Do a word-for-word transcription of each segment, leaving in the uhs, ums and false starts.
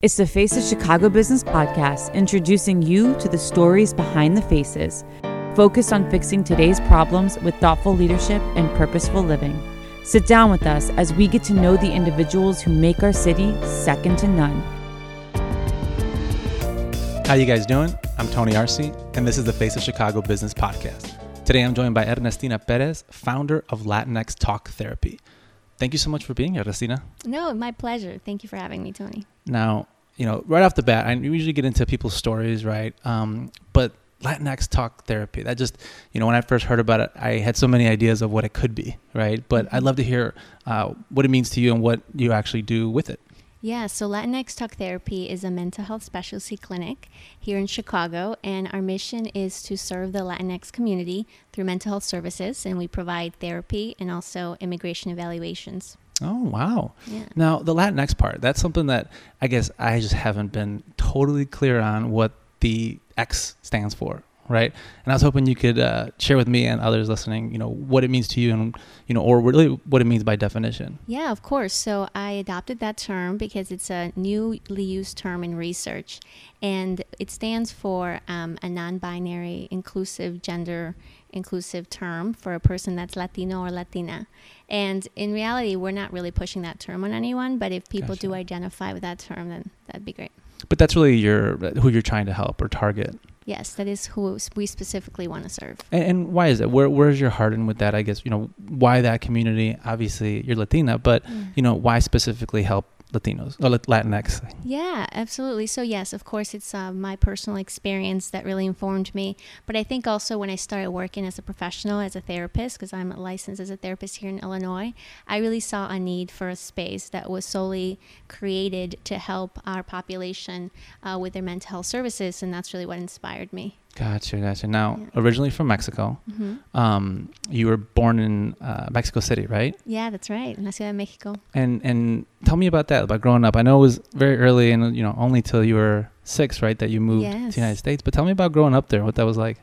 It's the Face of Chicago Business podcast, introducing you to the stories behind the faces, focused on fixing today's problems with thoughtful leadership and purposeful living. Sit down with us as we get to know the individuals who make our city second to none. How you guys doing? I'm Tony Arce, and this is the Face of Chicago Business podcast. Today I'm joined by Ernestina Perez, founder of Latinx Talk Therapy. Thank you so much for being here, Ernestina. No, my pleasure. Thank you for having me, Tony. Now, you know, right off the bat, I usually get into people's stories, right? Um, but Latinx Talk Therapy, that just, you know, when I first heard about it, I had so many ideas of what it could be, right? But I'd love to hear uh, what it means to you and what you actually do with it. Yeah, so Latinx Talk Therapy is a mental health specialty clinic here in Chicago, and our mission is to serve the Latinx community through mental health services, and we provide therapy and also immigration evaluations. Oh, wow. Yeah. Now, the Latinx part, that's something that I guess I just haven't been totally clear on what the X stands for, right? And I was hoping you could uh, share with me and others listening, you know, what it means to you and, you know, or really what it means by definition. Yeah, of course. So I adopted that term because it's a newly used term in research, and it stands for um, a non-binary, inclusive, gender inclusive term for a person that's Latino or Latina. And in reality, we're not really pushing that term on anyone, but if people Gotcha. do identify with that term, then that'd be great. But that's really your who you're trying to help or target. Yes, that is who we specifically want to serve. And, and why is it? Where Where's your heart in with that? I guess, you know, why that community? Obviously, you're Latina, but, yeah. you know, why specifically help Latinos or Latinx? Yeah, absolutely. So, yes, of course, it's uh, my personal experience that really informed me. But I think also when I started working as a professional, as a therapist, because I'm licensed as a therapist here in Illinois, I really saw a need for a space that was solely created to help our population uh, with their mental health services. And that's really what inspired me. Gotcha, gotcha. Now, yeah. originally from Mexico, mm-hmm. um, you were born in uh, Mexico City, right? Yeah, that's right, in la Ciudad de Mexico. And and tell me about that, about growing up. I know it was very early, and you know, only till you were six, right, that you moved yes. to the United States. But tell me about growing up there, what that was like.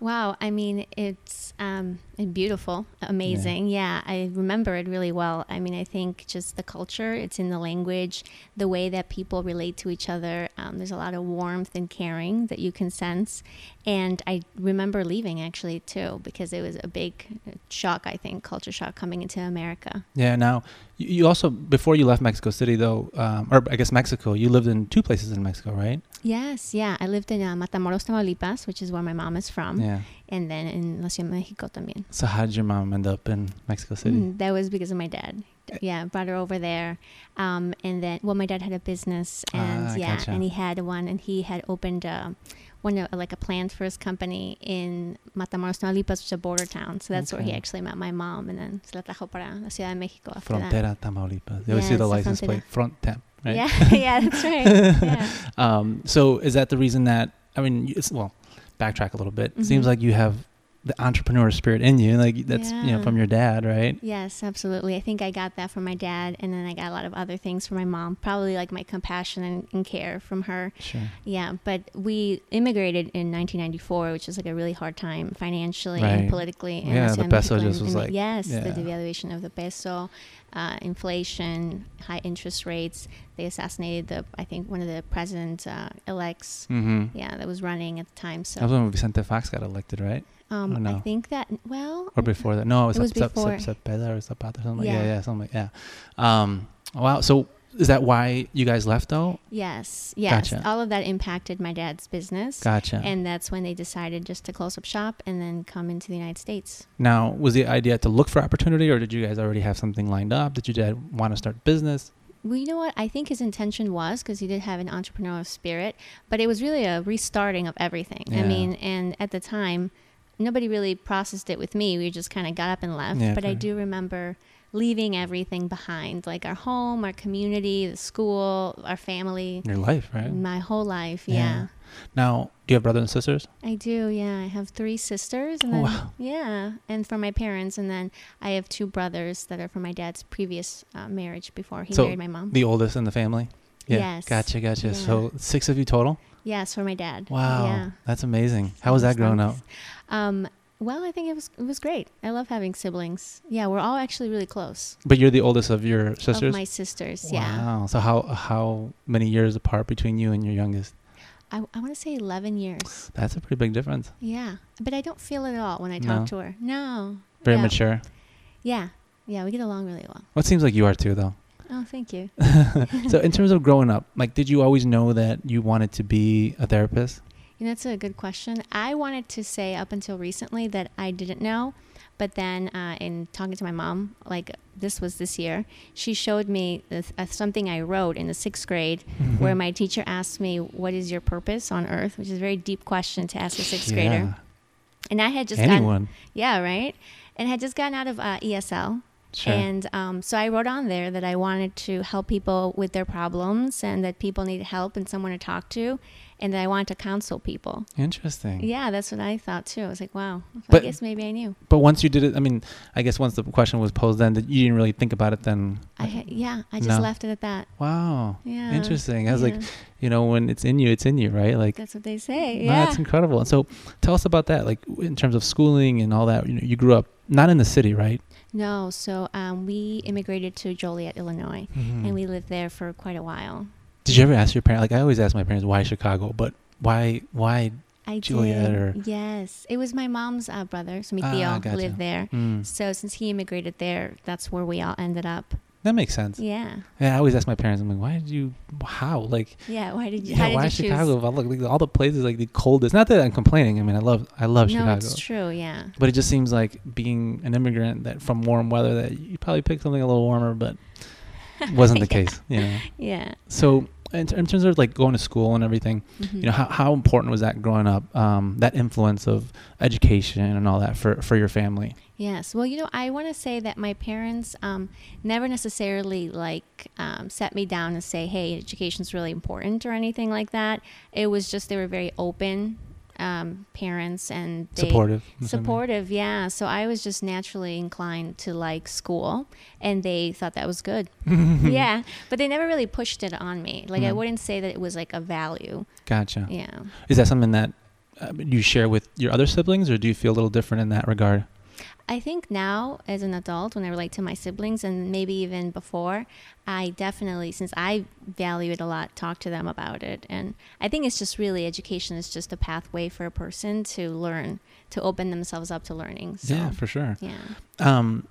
Wow, I mean, it's um, beautiful, amazing. Yeah. yeah, I remember it really well. I mean, I think just the culture, it's in the language, the way that people relate to each other. Um, there's a lot of warmth and caring that you can sense. And I remember leaving, actually, too, because it was a big shock, I think, culture shock coming into America. Yeah, now, you also, before you left Mexico City, though, um, or I guess Mexico, you lived in two places in Mexico, right? Yes, yeah. I lived in uh, Matamoros, Tamaulipas, which is where my mom is from. Yeah. And then in La Ciudad de Mexico también. So how did your mom end up in Mexico City? Mm, that was because of my dad. Yeah, brought her over there. Um, and then, well, my dad had a business. And ah, yeah, gotcha. And he had one, and he had opened a, one, a, like a plant for his company in Matamoros, Tamaulipas, which is a border town. So that's okay. where he actually met my mom. And then se la trajo para la Ciudad de Mexico after Frontera, that. Tamaulipas. You always yeah, see the license plate, Frontera. Right? Yeah, yeah, that's right. Yeah. um, so is that the reason that, I mean, it's, well, backtrack a little bit. Mm-hmm. It seems like you have the entrepreneur spirit in you, like that's yeah. you know, from your dad, right? Yes, absolutely. I think I got that from my dad, and then I got a lot of other things from my mom, probably like my compassion and, and care from her. Sure. Yeah, but we immigrated in nineteen ninety-four, which was like a really hard time financially right. and politically. And yeah, the peso and, just was and, like... Yes, yeah. the devaluation of the peso, uh, inflation, high interest rates. They assassinated the, I think, one of the president uh, elects. Mm-hmm. Yeah, that was running at the time. So that was when Vicente Fox got elected, right? Um, oh, no. I think that, well... Or before that. No, it was, it was sub, before. Cepeda or Zapata or something yeah. like that. Yeah, yeah, something like that. Yeah. Um, wow. So is that why you guys left, though? Yes. Yes. Gotcha. All of that impacted my dad's business. Gotcha. And that's when they decided just to close up shop and then come into the United States. Now, was the idea to look for opportunity, or did you guys already have something lined up? Did your dad want to start business? Well, you know what? I think his intention was, because he did have an entrepreneurial spirit, but it was really a restarting of everything. Yeah. I mean, and at the time... Nobody really processed it with me. We just kind of got up and left. Yeah, but fair. I do remember leaving everything behind, like our home, our community, the school, our family. Your life, right? My whole life, yeah. yeah. Now, do you have brothers and sisters? I do, yeah. I have three sisters. And oh, then, wow. Yeah, and from my parents. And then I have two brothers that are from my dad's previous uh, marriage before he so married my mom. The oldest in the family? Yeah. Yes. Gotcha, gotcha. Yeah. So six of you total? Yes, for my dad. Wow, yeah. That's amazing. How was that growing up? Um, Well, I think it was it was great. I love having siblings. Yeah, we're all actually really close. But you're the oldest of your sisters? Of my sisters, wow. yeah. Wow. So how how many years apart between you and your youngest? I, I want to say eleven years. That's a pretty big difference. Yeah. But I don't feel it at all when I talk no. to her. No. Very yeah. mature. Yeah. Yeah, we get along really well. Well, it seems like you are too, though. Oh, thank you. So in terms of growing up, like, did you always know that you wanted to be a therapist? You know, that's a good question. I wanted to say up until recently that I didn't know. But then uh, in talking to my mom, like this was this year, she showed me this, uh, something I wrote in the sixth grade mm-hmm. where my teacher asked me, what is your purpose on earth? Which is a very deep question to ask a sixth yeah. grader. And I had just Anyone. gotten... Yeah, right? And I had just gotten out of uh, E S L. Sure. And um, so I wrote on there that I wanted to help people with their problems and that people need help and someone to talk to. And that I wanted to counsel people. Interesting. Yeah, that's what I thought too. I was like, wow, but, I guess maybe I knew. But once you did it, I mean, I guess once the question was posed then, you didn't really think about it then? I ha- Yeah, I just no. left it at that. Wow. Yeah. Interesting. I was yeah. like, you know, when it's in you, it's in you, right? Like that's what they say. Yeah. No, that's incredible. And so tell us about that, like in terms of schooling and all that. You know, you grew up not in the city, right? No. So um, we immigrated to Joliet, Illinois, mm-hmm. and we lived there for quite a while. Did you ever ask your parents? Like, I always ask my parents, why Chicago? But why why I Joliet? Did. Or yes. It was my mom's uh, brother, so mi ah, tío, gotcha. lived there. Mm. So since he immigrated there, that's where we all ended up. That makes sense. Yeah. Yeah, I always ask my parents, I'm like, why did you, how? Like, yeah, why did you, yeah, how did why you Chicago? Choose? Like, all the places, like the coldest. Not that I'm complaining. I mean, I love I love no, Chicago. No, it's true, yeah. But it just seems like being an immigrant that from warm weather that you probably pick something a little warmer, but wasn't the yeah. case. You know? Yeah. So... In, t- in terms of like going to school and everything, mm-hmm. you know, how, how important was that growing up, um, that influence of education and all that for, for your family? Yes. Well, you know, I want to say that my parents um, never necessarily like um, set me down and say, hey, education's really important or anything like that. It was just they were very open um, parents and they supportive. Supportive. Yeah. So I was just naturally inclined to like school and they thought that was good. Yeah. But they never really pushed it on me. Like mm. I wouldn't say that it was like a value. Gotcha. Yeah. Is that something that uh, you share with your other siblings or do you feel a little different in that regard? I think now as an adult, when I relate to my siblings and maybe even before, I definitely, since I value it a lot, talk to them about it. And I think it's just really education is just a pathway for a person to learn, to open themselves up to learning. So, yeah, for sure. Yeah. Um,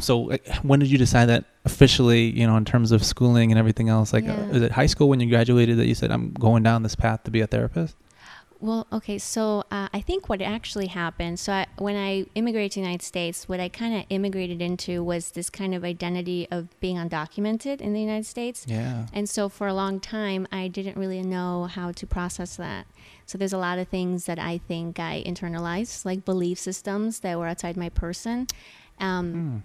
so when did you decide that officially, you know, in terms of schooling and everything else, like yeah. uh, is it high school when you graduated that you said, I'm going down this path to be a therapist? Well, okay, so uh, I think what actually happened, so I, when I immigrated to the United States, what I kind of immigrated into was this kind of identity of being undocumented in the United States. Yeah. And so for a long time, I didn't really know how to process that. So there's a lot of things that I think I internalized, like belief systems that were outside my person. Um, mm.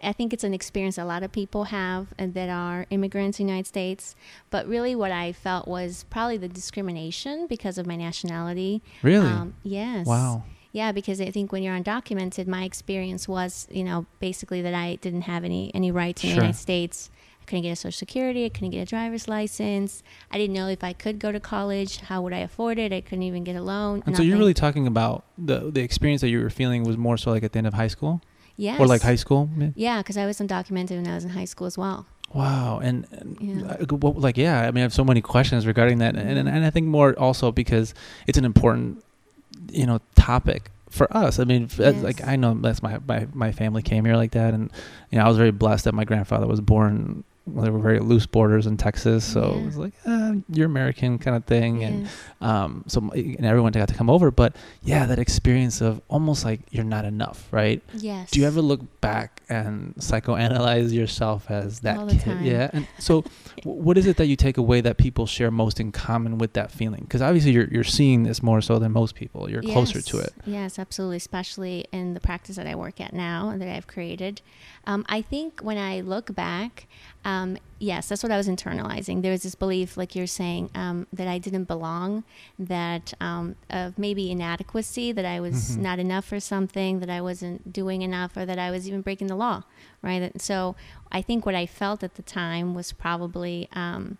I think it's an experience a lot of people have and that are immigrants in the United States. But really what I felt was probably the discrimination because of my nationality. Really? Um, yes. Wow. Yeah, because I think when you're undocumented, my experience was, you know, basically that I didn't have any, any rights in sure. the United States. I couldn't get a social security. I couldn't get a driver's license. I didn't know if I could go to college. How would I afford it? I couldn't even get a loan. And nothing. So you're really talking about the the experience that you were feeling was more so like at the end of high school? Yes. Or like high school? Yeah, because I was undocumented when I was in high school as well. Wow. And, and yeah. like, yeah, I mean, I have so many questions regarding that. And, and and I think more also because it's an important, you know, topic for us. I mean, yes. like I know that's my, my, my family came here like that. And, you know, I was very blessed that my grandfather was born. Well, there were very loose borders in Texas. So yeah. it was like, eh, you're American kind of thing. Yes. And um, so and everyone got to come over. But yeah, that experience of almost like you're not enough, right? Yes. Do you ever look back and psychoanalyze yourself as that all the kid? Time. Yeah. And so w- what is it that you take away that people share most in common with that feeling? Because obviously you're you're seeing this more so than most people. You're yes. closer to it. Yes, absolutely. Especially in the practice that I work at now and that I've created. Um, I think when I look back, um, Um, yes, that's what I was internalizing. There was this belief, like you're saying, um, that I didn't belong, that um, of maybe inadequacy, that I was mm-hmm. not enough for something, that I wasn't doing enough, or that I was even breaking the law, right? And so I think what I felt at the time was probably um,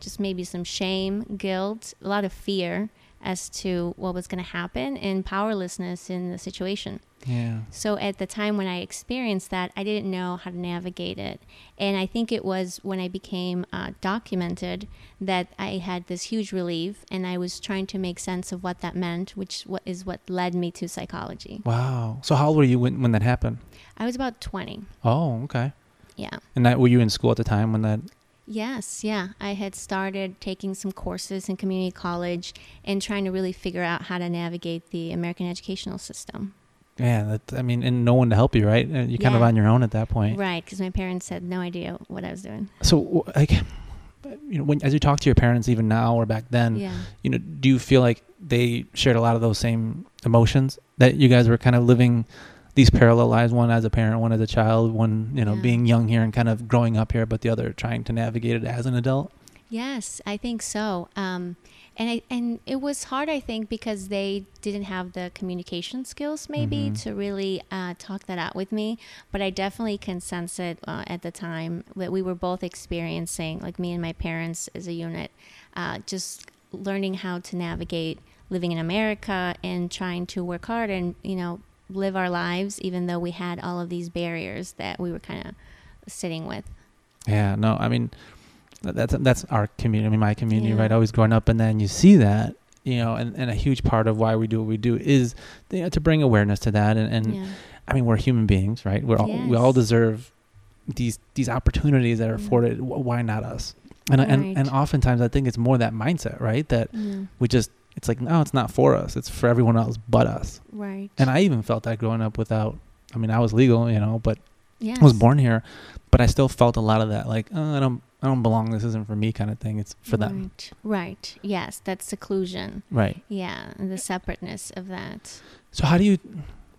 just maybe some shame, guilt, a lot of fear as to what was going to happen and powerlessness in the situation. Yeah. So at the time when I experienced that, I didn't know how to navigate it. And I think it was when I became uh, documented that I had this huge relief, and I was trying to make sense of what that meant, which is what led me to psychology. Wow. So how old were you when, when that happened? I was about twenty. Oh, okay. Yeah. And that, were you in school at the time when that... Yes, yeah. I had started taking some courses in community college and trying to really figure out how to navigate the American educational system. Yeah, that, I mean, and no one to help you, right? You're yeah. kind of on your own at that point. Right, because my parents had no idea what I was doing. So, like, you know, when, as you talk to your parents even now or back then, yeah. you know, do you feel like they shared a lot of those same emotions, that you guys were kind of living these parallel lives, one as a parent, one as a child, one, you know, yeah. being young here and kind of growing up here, but the other trying to navigate it as an adult? Yes, I think so. Um, and I, and it was hard, I think, because they didn't have the communication skills maybe mm-hmm. to really uh, talk that out with me. But I definitely can sense it uh, at the time that we were both experiencing, like me and my parents as a unit, uh, just learning how to navigate living in America and trying to work hard and, you know, live our lives, even though we had all of these barriers that we were kind of sitting with. Yeah, no, I mean, that's that's our community, I mean, my community, yeah. right? Always growing up, and then you see that, you know, and, and a huge part of why we do what we do is, you know, to bring awareness to that. And, and yeah. I mean, we're human beings, right? We're all, yes. we all deserve these these opportunities that are yeah. afforded. Why not us? And right. and and oftentimes I think it's more that mindset, right? That yeah. we just. It's like, no, it's not for us. It's for everyone else but us. Right. And I even felt that growing up without, I mean, I was legal, you know, but yes. I was born here, but I still felt a lot of that, like, oh, I don't, I don't belong. This isn't for me kind of thing. It's for right. them. Right. Yes. That's seclusion. Right. Yeah. And the separateness of that. So how do you,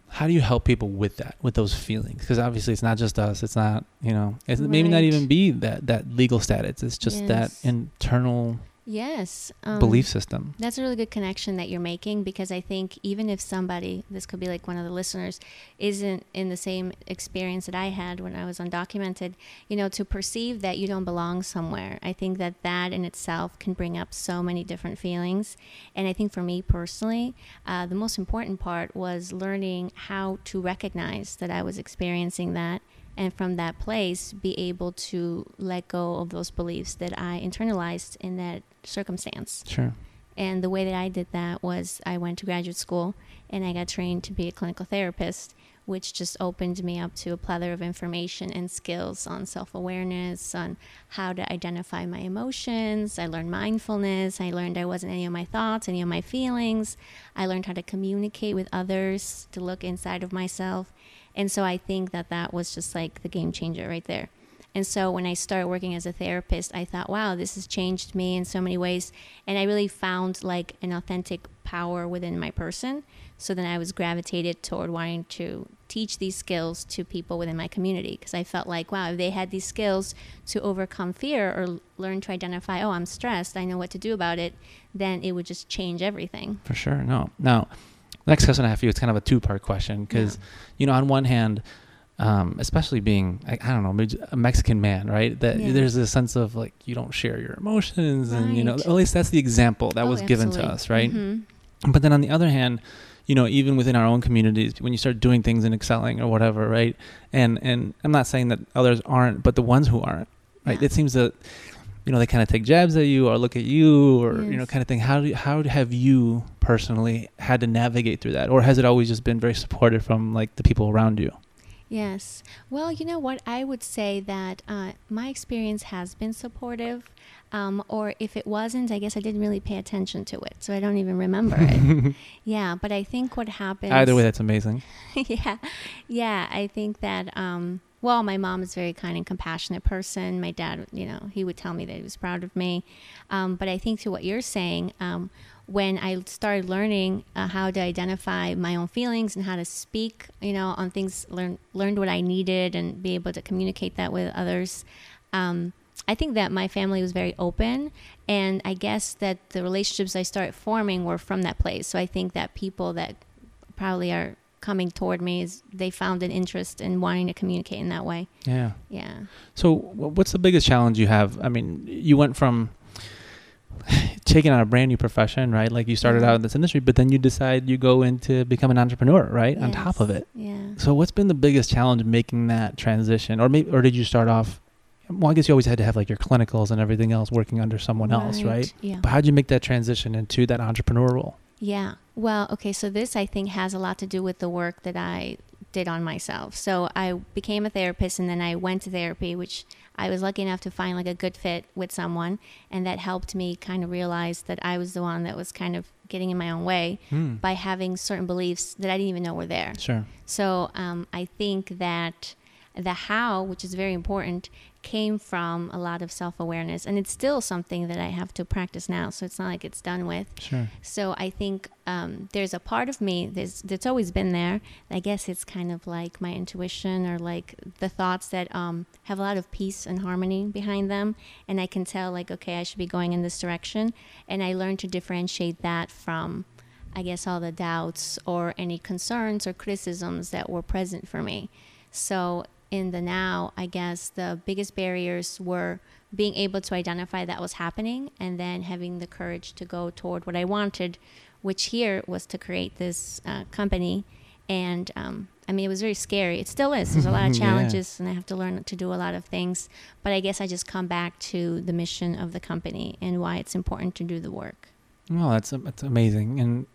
how do you help people with that, with those feelings? Because obviously it's not just us. It's not, you know, it's right. maybe not even be that, that legal status. It's just yes. that internal Yes. Um, belief system. That's a really good connection that you're making, because I think even if somebody, this could be like one of the listeners, isn't in the same experience that I had when I was undocumented, you know, to perceive that you don't belong somewhere, I think that that in itself can bring up so many different feelings. And I think for me personally, uh, the most important part was learning how to recognize that I was experiencing that. And from that place, be able to let go of those beliefs that I internalized in that circumstance. Sure. And the way that I did that was I went to graduate school and I got trained to be a clinical therapist, which just opened me up to a plethora of information and skills on self-awareness, on how to identify my emotions. I learned mindfulness. I learned I wasn't any of my thoughts, any of my feelings. I learned how to communicate with others, to look inside of myself. And so I think that that was just like the game changer right there. And so when I started working as a therapist, I thought, wow, this has changed me in so many ways. And I really found like an authentic power within my person. So then I was gravitated toward wanting to teach these skills to people within my community, because I felt like, wow, if they had these skills to overcome fear or learn to identify, oh, I'm stressed, I know what to do about it, then it would just change everything. For sure. No, no. Next question I have for you, it's kind of a two-part question because, yeah. you know, on one hand, um, especially being, I, I don't know, a Mexican man, right? That yeah. there's a sense of like, you don't share your emotions right. and, you know, at least that's the example that oh, was absolutely. Given to us, right? Mm-hmm. But then on the other hand, you know, even within our own communities, when you start doing things and excelling or whatever, right? And and I'm not saying that others aren't, but the ones who aren't, right? Yeah. It seems that, you know, they kind of take jabs at you or look at you or, yes. you know, kind of thing. How do you, how have you personally had to navigate through that? Or has it always just been very supportive from like the people around you? Yes. Well, you know what? I would say that uh, my experience has been supportive. Um, or if it wasn't, I guess I didn't really pay attention to it. So I don't even remember it. Yeah. But I think what happens... Either way, that's amazing. yeah. Yeah. I think that... Um, well, my mom is a very kind and compassionate person. My dad, you know, he would tell me that he was proud of me. Um, but I think to what you're saying, um, when I started learning uh, how to identify my own feelings and how to speak, you know, on things, learn, learned what I needed and be able to communicate that with others. Um, I think that my family was very open. And I guess that the relationships I started forming were from that place. So I think that people that probably are coming toward me is they found an interest in wanting to communicate in that way. Yeah. Yeah. So what's the biggest challenge you have? I mean, you went from taking on a brand new profession, right? Like you started out in this industry, but then you decide you go into become an entrepreneur, right? Yes. On top of it. Yeah. So what's been the biggest challenge making that transition? Or maybe, or did you start off, well, I guess you always had to have like your clinicals and everything else working under someone right. else, right? Yeah. But how'd you make that transition into that entrepreneur role? Yeah. Well, okay. So this, I think, has a lot to do with the work that I did on myself. So I became a therapist, and then I went to therapy, which I was lucky enough to find like a good fit with someone. And that helped me kind of realize that I was the one that was kind of getting in my own way mm. by having certain beliefs that I didn't even know were there. Sure. So um, I think that the how, which is very important, came from a lot of self-awareness, and it's still something that I have to practice now, so it's not like it's done with. Sure. So I think um, there's a part of me that's, that's always been there. I guess it's kind of like my intuition, or like the thoughts that um, have a lot of peace and harmony behind them, and I can tell like, okay, I should be going in this direction, and I learned to differentiate that from, I guess, all the doubts or any concerns or criticisms that were present for me. So in the now, I guess the biggest barriers were being able to identify that was happening, and then having the courage to go toward what I wanted, which here was to create this uh, company. And um, I mean, it was very scary. It still is. There's a lot of challenges yeah. and I have to learn to do a lot of things. But I guess I just come back to the mission of the company and why it's important to do the work. Well, that's, that's amazing and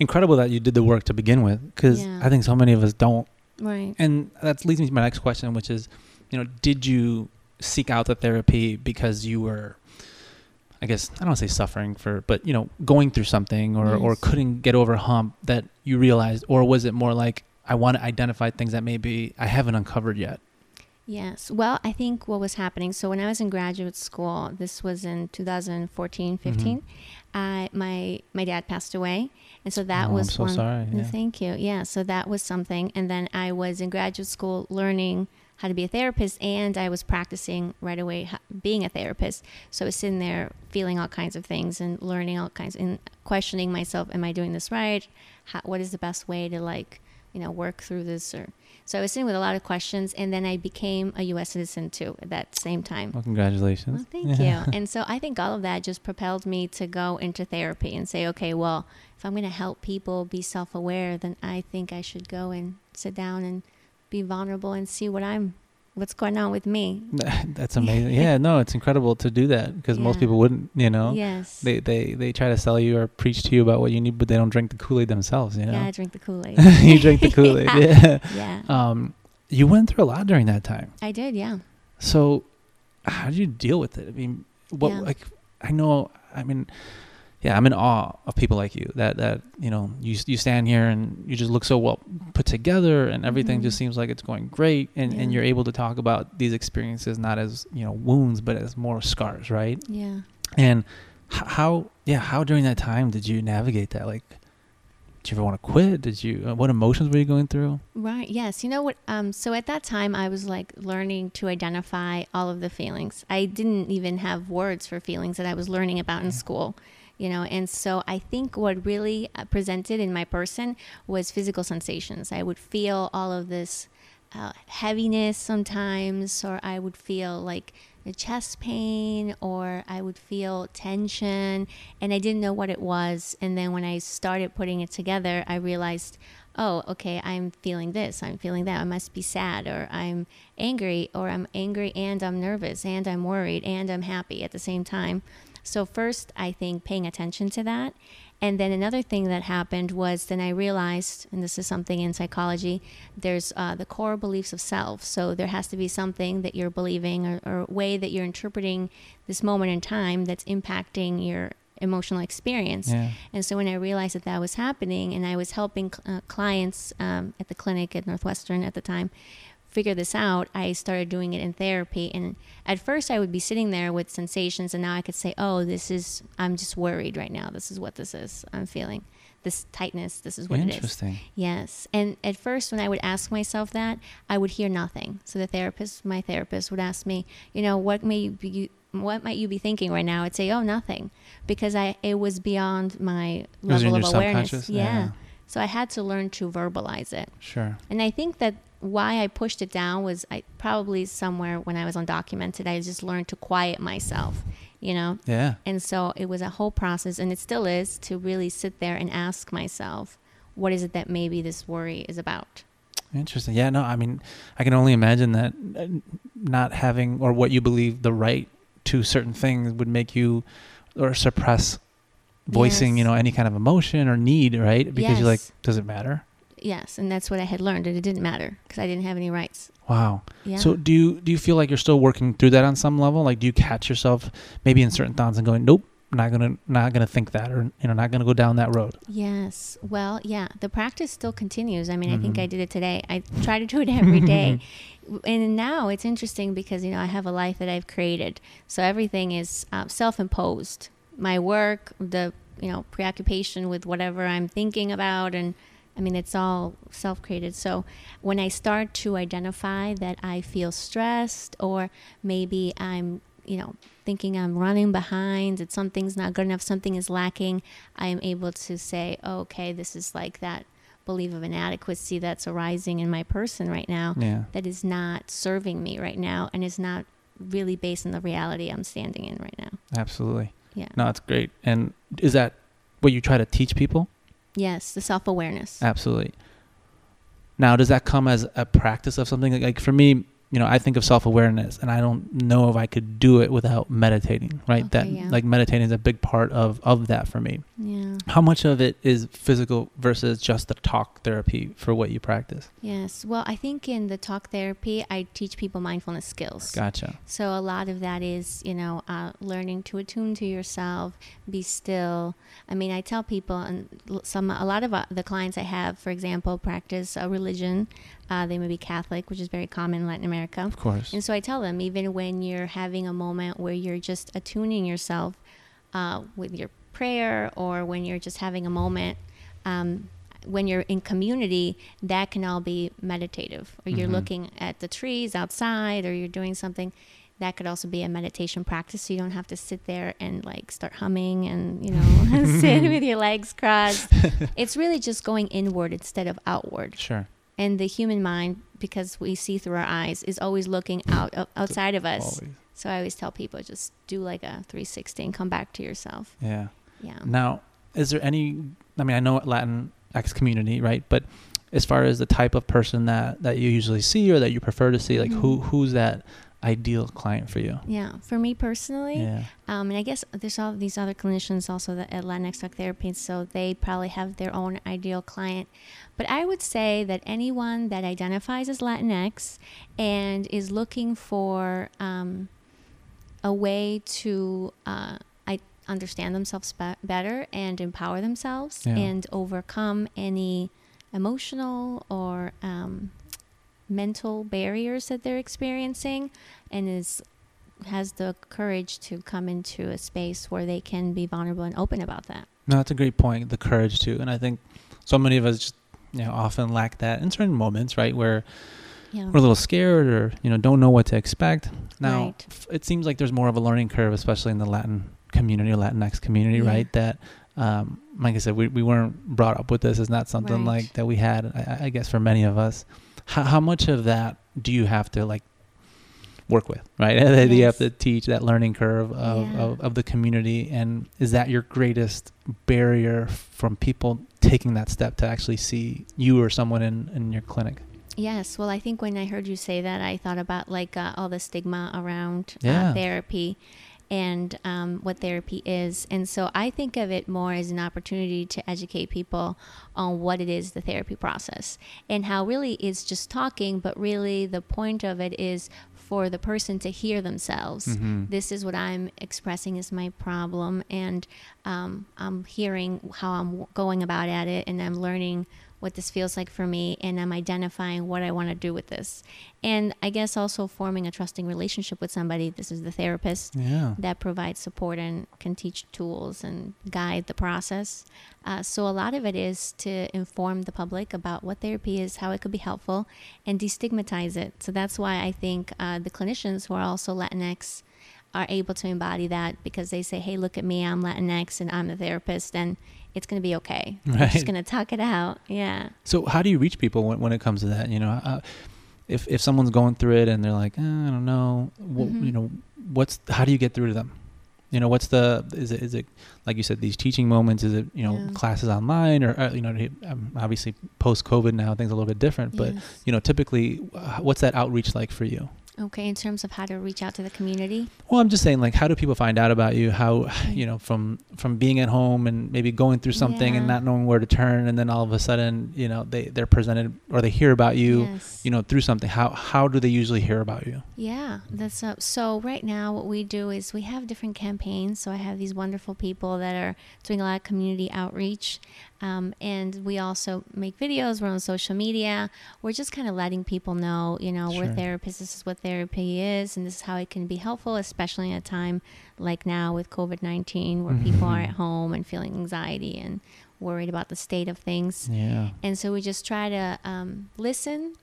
incredible that you did the work to begin with, because yeah. I think so many of us don't. Right. And that leads me to my next question, which is, you know, did you seek out the therapy because you were, I guess, I don't want to say suffering for, but, you know, going through something or, yes. or couldn't get over a hump that you realized, or was it more like, I want to identify things that maybe I haven't uncovered yet? Yes. Well, I think what was happening, so when I was in graduate school, this was in two thousand fourteen, fifteen, mm-hmm. I, my, my dad passed away. And so that oh, was I'm so one. Sorry. Yeah. Thank you. Yeah. So that was something. And then I was in graduate school learning how to be a therapist, and I was practicing right away being a therapist. So I was sitting there feeling all kinds of things and learning all kinds and questioning myself. Am I doing this right? How, what is the best way to like, you know, work through this? Or so I was sitting with a lot of questions, and then I became a U S citizen too at that same time. Well, congratulations. Well, thank yeah. you. And so I think all of that just propelled me to go into therapy and say, okay, well, if I'm going to help people be self-aware, then I think I should go and sit down and be vulnerable and see what I'm, what's going on with me. That's amazing. Yeah, no, it's incredible to do that, because yeah. most people wouldn't, you know. Yes. They, they they try to sell you or preach to you about what you need, but they don't drink the Kool-Aid themselves, you know. Yeah, I drink the Kool-Aid. You drink the Kool-Aid, yeah. yeah. Yeah. Um, you went through a lot during that time. I did, yeah. So how did you deal with it? I mean, what, yeah. like, I know, I mean, yeah, I'm in awe of people like you that, that you know, you you stand here and you just look so well put together, and everything mm-hmm. just seems like it's going great. And, yeah. and you're able to talk about these experiences not as, you know, wounds, but as more scars, right? Yeah. And how, yeah, how during that time did you navigate that? Like, did you ever want to quit? Did you, what emotions were you going through? Right. Yes. You know what? Um, so at that time I was like learning to identify all of the feelings. I didn't even have words for feelings that I was learning about in yeah. school. You know, and so I think what really presented in my person was physical sensations. I would feel all of this uh, heaviness sometimes, or I would feel like a chest pain, or I would feel tension, and I didn't know what it was. And then when I started putting it together, I realized, oh, okay, I'm feeling this, I'm feeling that, I must be sad, or I'm angry, or I'm angry and I'm nervous, and I'm worried, and I'm happy at the same time. So first, I think paying attention to that. And then another thing that happened was then I realized, and this is something in psychology, there's uh, the core beliefs of self. So there has to be something that you're believing, or, or way that you're interpreting this moment in time that's impacting your emotional experience. Yeah. And so when I realized that that was happening, and I was helping cl- uh, clients um, at the clinic at Northwestern at the time figure this out, I started doing it in therapy. And at first I would be sitting there with sensations, and now I could say, oh, this is, I'm just worried right now. This is what this is. I'm feeling this tightness. This is what it is. Interesting. Yes. And at first when I would ask myself that, I would hear nothing. So the therapist, my therapist would ask me, you know, what may you be, what might you be thinking right now? I'd say, oh, nothing. Because I, it was beyond my level of awareness. Yeah. yeah. So I had to learn to verbalize it. Sure. And I think that why I pushed it down was I probably somewhere when I was undocumented, I just learned to quiet myself you know? Yeah. And so it was a whole process, and it still is, to really sit there and ask myself, what is it that maybe this worry is about? Interesting. Yeah, no, I mean, I can only imagine that not having, or what you believe the right to certain things would make you, or suppress voicing, yes. you know, any kind of emotion or need, right? Because yes. you're like, does it matter? Yes. And that's what I had learned, that it didn't matter because I didn't have any rights. Wow. Yeah. So do you, do you feel like you're still working through that on some level? Like, do you catch yourself maybe in certain thoughts and going, nope, not going to, not going to think that, or, you know, not going to go down that road? Yes. Well, yeah, the practice still continues. I mean, mm-hmm. I think I did it today. I try to do it every day. And now it's interesting because, you know, I have a life that I've created. So everything is uh, self-imposed. My work, the, you know, preoccupation with whatever I'm thinking about, and I mean, it's all self-created. So when I start to identify that I feel stressed, or maybe I'm, you know, thinking I'm running behind, that something's not good enough, something is lacking, I am able to say, oh, okay, this is like that belief of inadequacy that's arising in my person right now, yeah. that is not serving me right now, and is not really based on the reality I'm standing in right now. Absolutely. Yeah. No, it's great. And is that what you try to teach people? Yes, the self-awareness. Absolutely. Now, does that come as a practice of something? Like, like for me, you know, I think of self-awareness, and I don't know if I could do it without meditating, right? Okay, that yeah. like meditating is a big part of, of that for me. Yeah. How much of it is physical versus just the talk therapy for what you practice? Yes. Well, I think in the talk therapy, I teach people mindfulness skills. Gotcha. So a lot of that is, you know, uh, learning to attune to yourself, be still. I mean, I tell people, and some, a lot of the clients I have, for example, practice a religion. Uh, they may be Catholic, which is very common in Latin America. Of course. And so I tell them, even when you're having a moment where you're just attuning yourself uh, with your prayer, or when you're just having a moment, um, when you're in community, that can all be meditative. Or you're mm-hmm. looking at the trees outside, or you're doing something. That could also be a meditation practice, so you don't have to sit there and like start humming and, you know, sit with your legs crossed. It's really just going inward instead of outward. Sure. And the human mind, because we see through our eyes, is always looking out outside of us. Always. So I always tell people, just do like a three sixty and come back to yourself. Yeah. Yeah. Now, is there any, I mean, I know Latinx community, right? But as far as the type of person that, that you usually see, or that you prefer to see, like mm-hmm. who who's that ideal client for you? Yeah. For me personally, yeah. um, and I guess there's all these other clinicians also that at Latinx Talk Therapy, so they probably have their own ideal client. But I would say that anyone that identifies as Latinx and is looking for um, a way to uh, I understand themselves be- better and empower themselves yeah. and overcome any emotional or um, mental barriers that they're experiencing, and is has the courage to come into a space where they can be vulnerable and open about that. No, that's a great point, the courage too. And I think so many of us just, you know, often lack that in certain moments, right, where yeah. we're a little scared, or, you know, don't know what to expect. Now, right. f- it seems like there's more of a learning curve, especially in the Latin community, or Latinx community, yeah. right, that um, like I said, we, we weren't brought up with this. It's not something right. like that we had, I, I guess, for many of us. How, how much of that do you have to like work with, right? Yes. You have to teach that learning curve of, yeah. of, of the community. And is that your greatest barrier from people taking that step to actually see you or someone in, in your clinic? Yes. Well, I think when I heard you say that, I thought about like uh, all the stigma around yeah. uh, therapy and um, what therapy is. And so I think of it more as an opportunity to educate people on what it is, the therapy process, and how really it's just talking, but really the point of it is for the person to hear themselves. Mm-hmm. This is what I'm expressing is my problem, and um, I'm hearing how I'm going about at it, and I'm learning what this feels like for me, and I'm identifying what I want to do with this. And I guess also forming a trusting relationship with somebody. This is the therapist yeah. that provides support and can teach tools and guide the process. Uh, so a lot of it is to inform the public about what therapy is, how it could be helpful, and destigmatize it. So that's why I think uh, the clinicians who are also Latinx are able to embody that, because they say, hey, look at me, I'm Latinx and I'm the therapist, and it's going to be okay. Right. I'm just going to talk it out. Yeah. So how do you reach people when, when it comes to that? You know, uh, if, if someone's going through it and they're like, eh, I don't know, well, mm-hmm. you know, what's, how do you get through to them? You know, what's the, is it, is it, like you said, these teaching moments, is it, you know, yeah. classes online or, or, you know, obviously post-COVID now, things are a little bit different, but, yes. you know, typically what's that outreach like for you? Okay, in terms of how to reach out to the community? Well, I'm just saying, like, how do people find out about you? How, mm-hmm. you know, from from being at home and maybe going through something yeah. and not knowing where to turn, and then all of a sudden, you know, they, they're presented or they hear about you, yes. you know, through something. How how do they usually hear about you? Yeah, that's uh, so right now what we do is we have different campaigns. So I have these wonderful people that are doing a lot of community outreach. Um, and we also make videos. We're on social media. We're just kind of letting people know, you know, sure. we're therapists. This is what therapy is, and this is how it can be helpful, especially at a time like now with COVID nineteen, where mm-hmm. people are at home and feeling anxiety and worried about the state of things. Yeah. And so we just try to um, listen,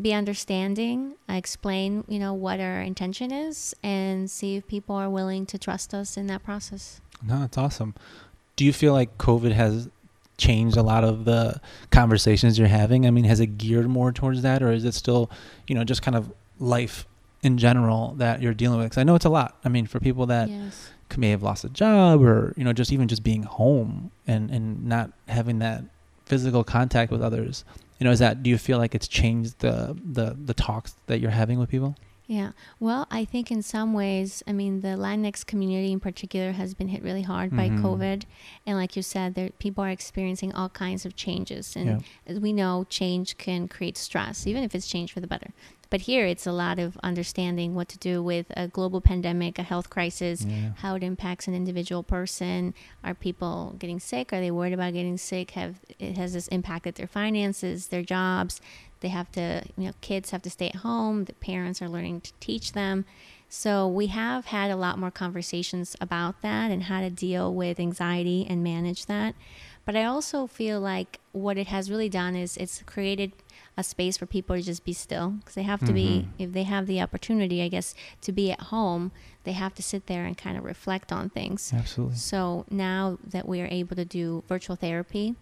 be understanding, explain, you know, what our intention is, and see if people are willing to trust us in that process. No, that's awesome. Do you feel like COVID has changed a lot of the conversations you're having? I mean, has it geared more towards that, or is it still, you know, just kind of life in general that you're dealing with? Because I know it's a lot. I mean, for people that yes. may have lost a job, or, you know, just even just being home and, and not having that physical contact with others, you know, is that, do you feel like it's changed the, the, the talks that you're having with people? Yeah. Well, I think in some ways, I mean, the Latinx community in particular has been hit really hard mm-hmm. by COVID. And like you said, there, people are experiencing all kinds of changes. And yeah. as we know, change can create stress, even if it's change for the better. But here, it's a lot of understanding what to do with a global pandemic, a health crisis, yeah. how it impacts an individual person. Are people getting sick? Are they worried about getting sick? Have it has this impacted their finances, their jobs? They have to, you know, kids have to stay at home. The parents are learning to teach them. So we have had a lot more conversations about that and how to deal with anxiety and manage that. But I also feel like what it has really done is it's created a space for people to just be still, because they have to mm-hmm. be, if they have the opportunity, I guess, to be at home, they have to sit there and kind of reflect on things. Absolutely. So now that we are able to do virtual therapy,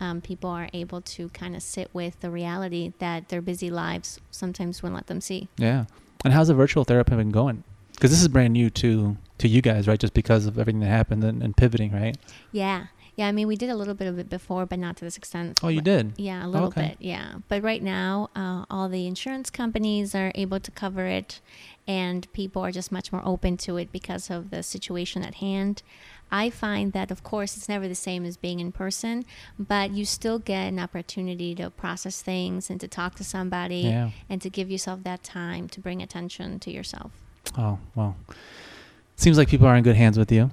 Um, people are able to kind of sit with the reality that their busy lives sometimes wouldn't let them see. Yeah. And how's the virtual therapy been going? Because this is brand new to, to you guys, right? Just because of everything that happened and, and pivoting, right? Yeah. Yeah. I mean, we did a little bit of it before, but not to this extent. Oh, you did? Yeah, a little oh, okay. bit. Yeah. But right now, uh, all the insurance companies are able to cover it, and people are just much more open to it because of the situation at hand. I find that, of course, it's never the same as being in person, but you still get an opportunity to process things and to talk to somebody yeah. and to give yourself that time to bring attention to yourself. Oh, well, seems like people are in good hands with you.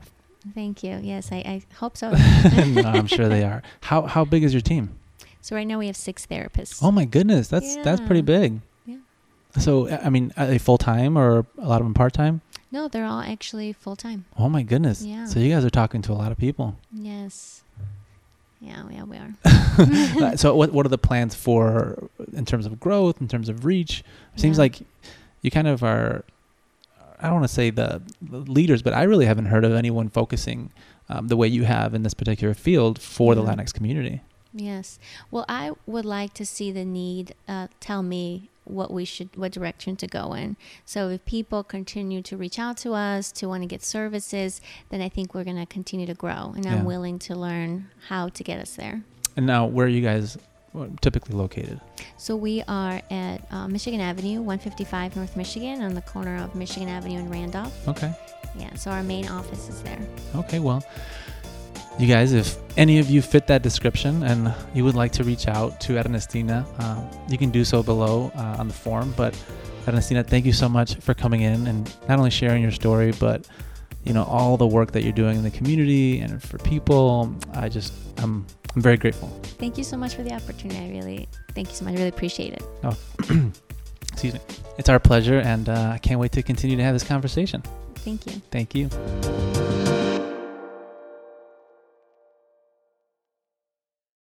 Thank you. Yes, I, I hope so. No, I'm sure they are. How how big is your team? So right now we have six therapists. Oh, my goodness. That's yeah. that's pretty big. Yeah. So, I mean, are they full-time or a lot of them part-time? No, they're all actually full-time. Oh, my goodness. Yeah. So you guys are talking to a lot of people. Yes. Yeah, yeah, we are. So what what are the plans for, in terms of growth, in terms of reach? It seems yeah. like you kind of are, I don't want to say the, the leaders, but I really haven't heard of anyone focusing um, the way you have in this particular field for yeah. the Latinx community. Yes. Well, I would like to see the need uh, tell me what we should, what direction to go in. So if people continue to reach out to us, to want to get services, then I think we're going to continue to grow. And yeah. I'm willing to learn how to get us there. And now, where are you guys typically located? So we are at uh, Michigan Avenue, one fifty-five North Michigan, on the corner of Michigan Avenue and Randolph. Okay. Yeah, so our main office is there. Okay, well, you guys, if any of you fit that description and you would like to reach out to Ernestina, um, you can do so below uh, on the form. But Ernestina, thank you so much for coming in and not only sharing your story, but, you know, all the work that you're doing in the community and for people. I just, I'm, I'm very grateful. Thank you so much for the opportunity. I really, thank you so much. I really appreciate it. Oh, excuse me. It's our pleasure, and uh, I can't wait to continue to have this conversation. Thank you. Thank you.